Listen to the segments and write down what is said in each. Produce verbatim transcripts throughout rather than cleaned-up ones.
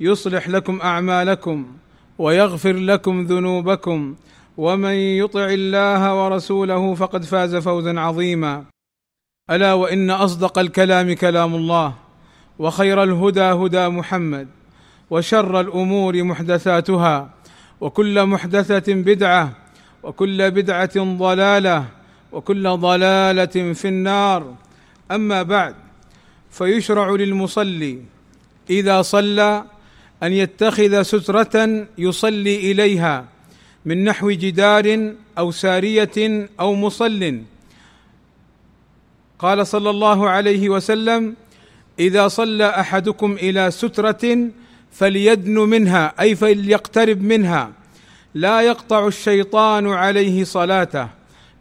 يصلح لكم أعمالكم ويغفر لكم ذنوبكم، ومن يطع الله ورسوله فقد فاز فوزا عظيما. ألا وإن أصدق الكلام كلام الله، وخير الهدى هدى محمد، وشر الأمور محدثاتها، وكل محدثة بدعة، وكل بدعة ضلالة، وكل ضلالة في النار. أما بعد، فيشرع للمصلي إذا صلى أن يتخذ سترة يصلي إليها من نحو جدار أو سارية أو مصل. قال صلى الله عليه وسلم: إذا صلى أحدكم إلى سترة فليدن منها، أي فليقترب منها، لا يقطع الشيطان عليه صلاته،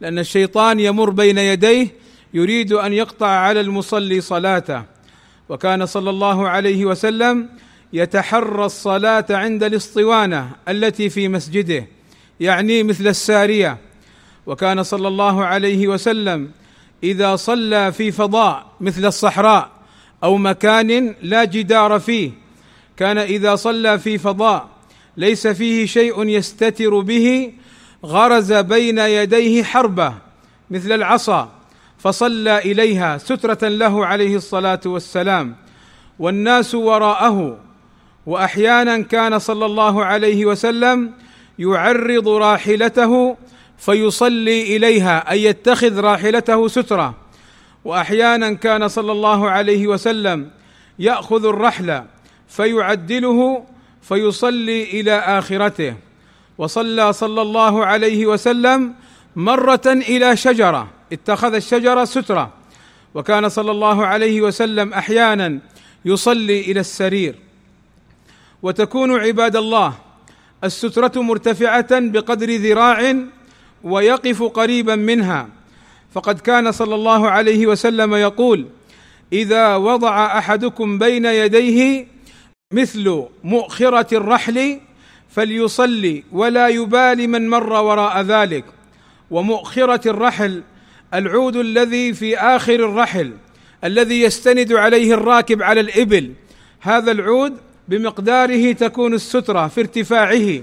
لأن الشيطان يمر بين يديه يريد أن يقطع على المصلي صلاته. وكان صلى الله عليه وسلم يتحرى الصلاة عند الاسطوانة التي في مسجده، يعني مثل السارية. وكان صلى الله عليه وسلم إذا صلى في فضاء مثل الصحراء أو مكان لا جدار فيه، كان إذا صلى في فضاء ليس فيه شيء يستتر به غرز بين يديه حربة مثل العصا فصلى إليها سترة له عليه الصلاة والسلام، والناس وراءه. وأحيانا كان صلى الله عليه وسلم يعرض راحلته فيصلي إليها، أي يتخذ راحلته سترة. وأحيانا كان صلى الله عليه وسلم يأخذ الرحل فيعدله فيصلي إلى آخرته. وصلى صلى الله عليه وسلم مرة إلى شجرة، اتخذ الشجرة سترة. وكان صلى الله عليه وسلم أحيانا يصلي إلى السرير. وتكون عباد الله السترة مرتفعة بقدر ذراع ويقف قريبا منها، فقد كان صلى الله عليه وسلم يقول: إذا وضع أحدكم بين يديه مثل مؤخرة الرحل فليصلي ولا يبالي من مر وراء ذلك. ومؤخرة الرحل العود الذي في آخر الرحل الذي يستند عليه الراكب على الإبل، هذا العود بمقداره تكون السترة في ارتفاعه.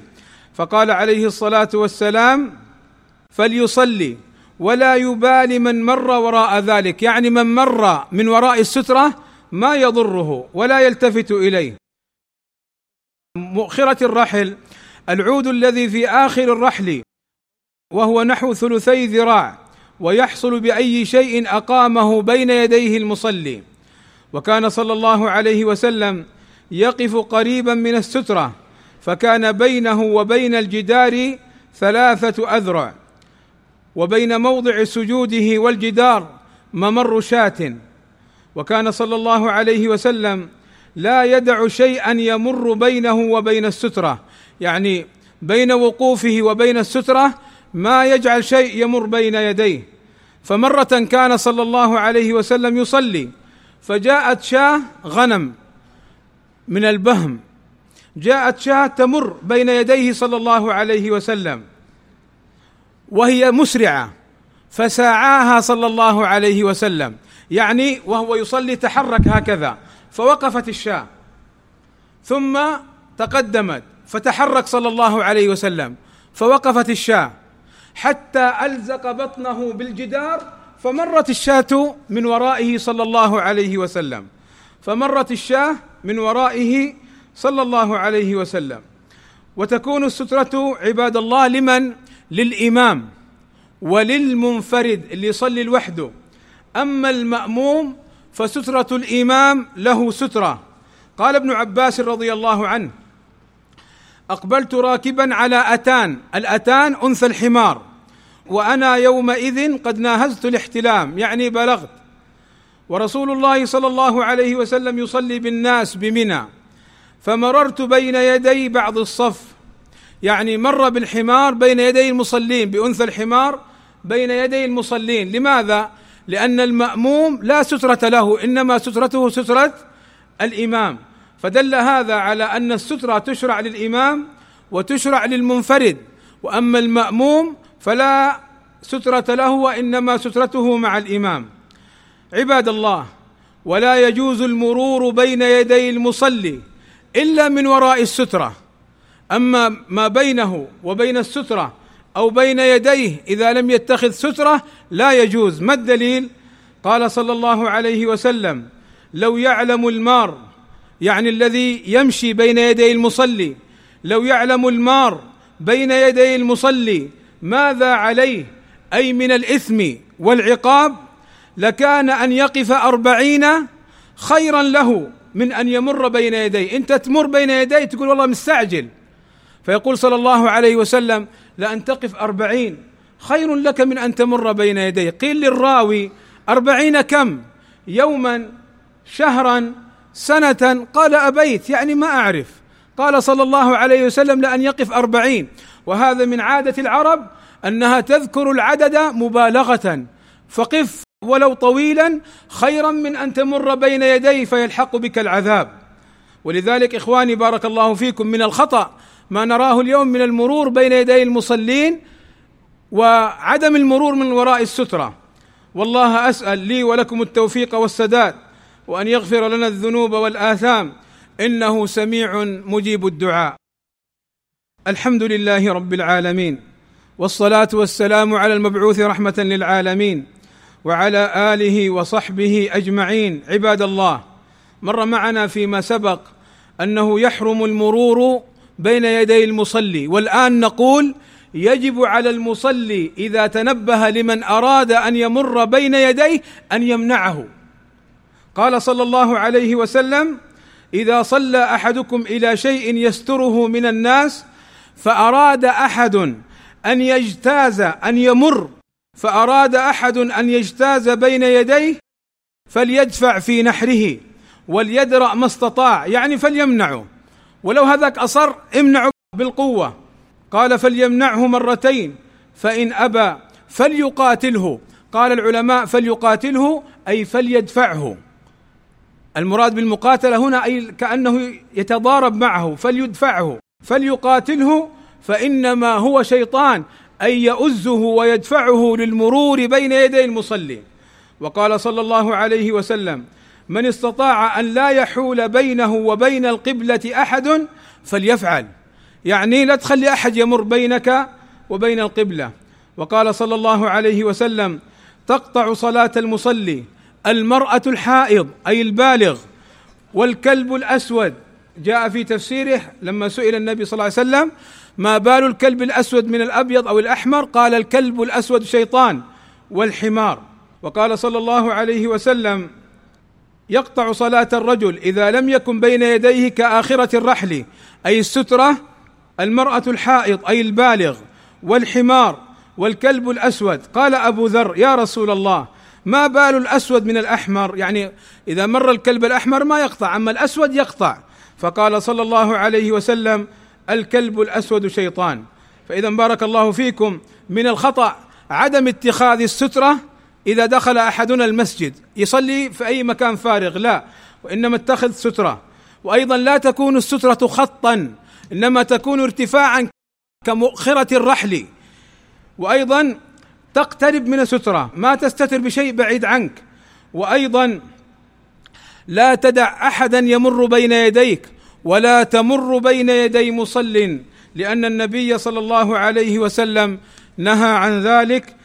فقال عليه الصلاة والسلام: فليصلي ولا يبالي من مر وراء ذلك، يعني من مر من وراء السترة ما يضره ولا يلتفت إليه. مؤخرة الرحل العود الذي في آخر الرحل، وهو نحو ثلثي ذراع، ويحصل بأي شيء أقامه بين يديه المصلي. وكان صلى الله عليه وسلم يقف قريبا من السترة، فكان بينه وبين الجدار ثلاثة أذرع، وبين موضع سجوده والجدار ممر شاة. وكان صلى الله عليه وسلم لا يدع شيئا يمر بينه وبين السترة، يعني بين وقوفه وبين السترة ما يجعل شيء يمر بين يديه. فمرة كان صلى الله عليه وسلم يصلي فجاءت شاة غنم من البهم، جاءت شاة تمر بين يديه صلى الله عليه وسلم وهي مسرعة، فساعاها صلى الله عليه وسلم، يعني وهو يصلي تحرك هكذا، فوقفت الشاة ثم تقدمت، فتحرك صلى الله عليه وسلم فوقفت الشاة حتى ألزق بطنه بالجدار، فمرت الشاة من ورائه صلى الله عليه وسلم، فمرت الشاة من ورائه صلى الله عليه وسلم. وتكون السترة عباد الله لمن؟ للإمام وللمنفرد اللي يصلي لوحده. أما المأموم فسترة الإمام له سترة. قال ابن عباس رضي الله عنه: أقبلت راكبا على أتان، الأتان أنثى الحمار، وأنا يومئذ قد ناهزت الاحتلام، يعني بلغت، ورسول الله صلى الله عليه وسلم يصلي بالناس بمنى، فمررت بين يدي بعض الصف، يعني مر بالحمار بين يدي المصلين، بأنثى الحمار بين يدي المصلين. لماذا؟ لأن المأموم لا سترة له، إنما سترته سترة الإمام. فدل هذا على أن السترة تشرع للإمام وتشرع للمنفرد، وأما المأموم فلا سترة له وإنما سترته مع الإمام. عباد الله، ولا يجوز المرور بين يدي المصلي إلا من وراء السترة، أما ما بينه وبين السترة أو بين يديه إذا لم يتخذ سترة لا يجوز. ما الدليل؟ قال صلى الله عليه وسلم: لو يعلم المار، يعني الذي يمشي بين يدي المصلي، لو يعلم المار بين يدي المصلي ماذا عليه أي من الإثم والعقاب لكان أن يقف أربعين خيرا له من أن يمر بين يديه. أنت تمر بين يديه تقول والله مستعجل، فيقول صلى الله عليه وسلم: لأن تقف أربعين خير لك من أن تمر بين يديه. قيل للراوي: أربعين كم؟ يوما، شهرا، سنة؟ قال: أبيت، يعني ما أعرف. قال صلى الله عليه وسلم: لأن يقف أربعين. وهذا من عادة العرب أنها تذكر العدد مبالغة، فقف ولو طويلا خيرا من أن تمر بين يديه فيلحق بك العذاب. ولذلك إخواني بارك الله فيكم، من الخطأ ما نراه اليوم من المرور بين يدي المصلين وعدم المرور من وراء السترة. والله أسأل لي ولكم التوفيق والسداد، وأن يغفر لنا الذنوب والآثام، إنه سميع مجيب الدعاء. الحمد لله رب العالمين، والصلاة والسلام على المبعوث رحمة للعالمين، وعلى آله وصحبه أجمعين. عباد الله، مر معنا فيما سبق أنه يحرم المرور بين يدي المصلي، والآن نقول يجب على المصلي إذا تنبه لمن أراد أن يمر بين يديه أن يمنعه. قال صلى الله عليه وسلم: إذا صلى أحدكم إلى شيء يستره من الناس فأراد أحد أن يجتاز أن يمر فأراد أحد أن يجتاز بين يديه فليدفع في نحره وليدرأ ما استطاع، يعني فليمنعه، ولو هذاك أصر امنعه بالقوة. قال: فليمنعه مرتين، فإن أبى فليقاتله. قال العلماء: فليقاتله أي فليدفعه، المراد بالمقاتلة هنا أي كأنه يتضارب معه، فليدفعه. فليقاتله فإنما هو شيطان، أي يؤزه ويدفعه للمرور بين يدي المصلي. وقال صلى الله عليه وسلم: من استطاع أن لا يحول بينه وبين القبلة أحد فليفعل، يعني لا تخلي أحد يمر بينك وبين القبلة. وقال صلى الله عليه وسلم: تقطع صلاة المصلي المرأة الحائض أي البالغ، والكلب الأسود. جاء في تفسيره لما سئل النبي صلى الله عليه وسلم: ما بال الكلب الأسود من الأبيض أو الأحمر؟ قال: الكلب الأسود شيطان، والحمار. وقال صلى الله عليه وسلم: يقطع صلاة الرجل إذا لم يكن بين يديه كآخرة الرحل أي السترة، المرأة الحائض أي البالغ، والحمار، والكلب الأسود. قال أبو ذر: يا رسول الله، ما بال الأسود من الأحمر؟ يعني إذا مر الكلب الأحمر ما يقطع، أما الأسود يقطع. فقال صلى الله عليه وسلم: الكلب الأسود شيطان. فإذا بارك الله فيكم، من الخطأ عدم اتخاذ السترة إذا دخل أحدنا المسجد يصلي في أي مكان فارغ، لا، وإنما اتخذ سترة. وأيضا لا تكون السترة خطا، إنما تكون ارتفاعا كمؤخرة الرحل. وأيضا تقترب من السترة، ما تستتر بشيء بعيد عنك. وأيضا لا تدع أحدا يمر بين يديك، ولا تمر بين يدي مصل، لأن النبي صلى الله عليه وسلم نهى عن ذلك.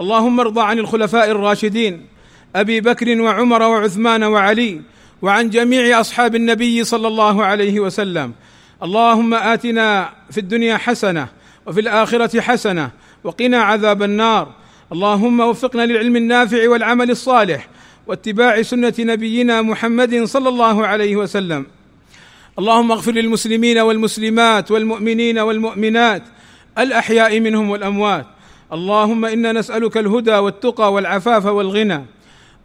اللهم ارض عن الخلفاء الراشدين أبي بكر وعمر وعثمان وعلي، وعن جميع أصحاب النبي صلى الله عليه وسلم، اللهم آتنا في الدنيا حسنة وفي الآخرة حسنة وقنا عذاب النار. اللهم وفقنا للعلم النافع والعمل الصالح واتباع سنة نبينا محمد صلى الله عليه وسلم. اللهم اغفر للمسلمين والمسلمات والمؤمنين والمؤمنات الأحياء منهم والأموات. اللهم إنا نسألك الهدى والتقى والعفاف والغنى.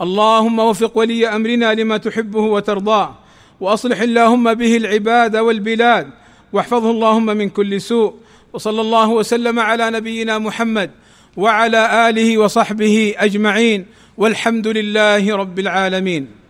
اللهم وفق ولي أمرنا لما تحبه وترضاه، وأصلح اللهم به العباد والبلاد، واحفظه اللهم من كل سوء. وصلى الله وسلم على نبينا محمد وعلى آله وصحبه أجمعين، والحمد لله رب العالمين.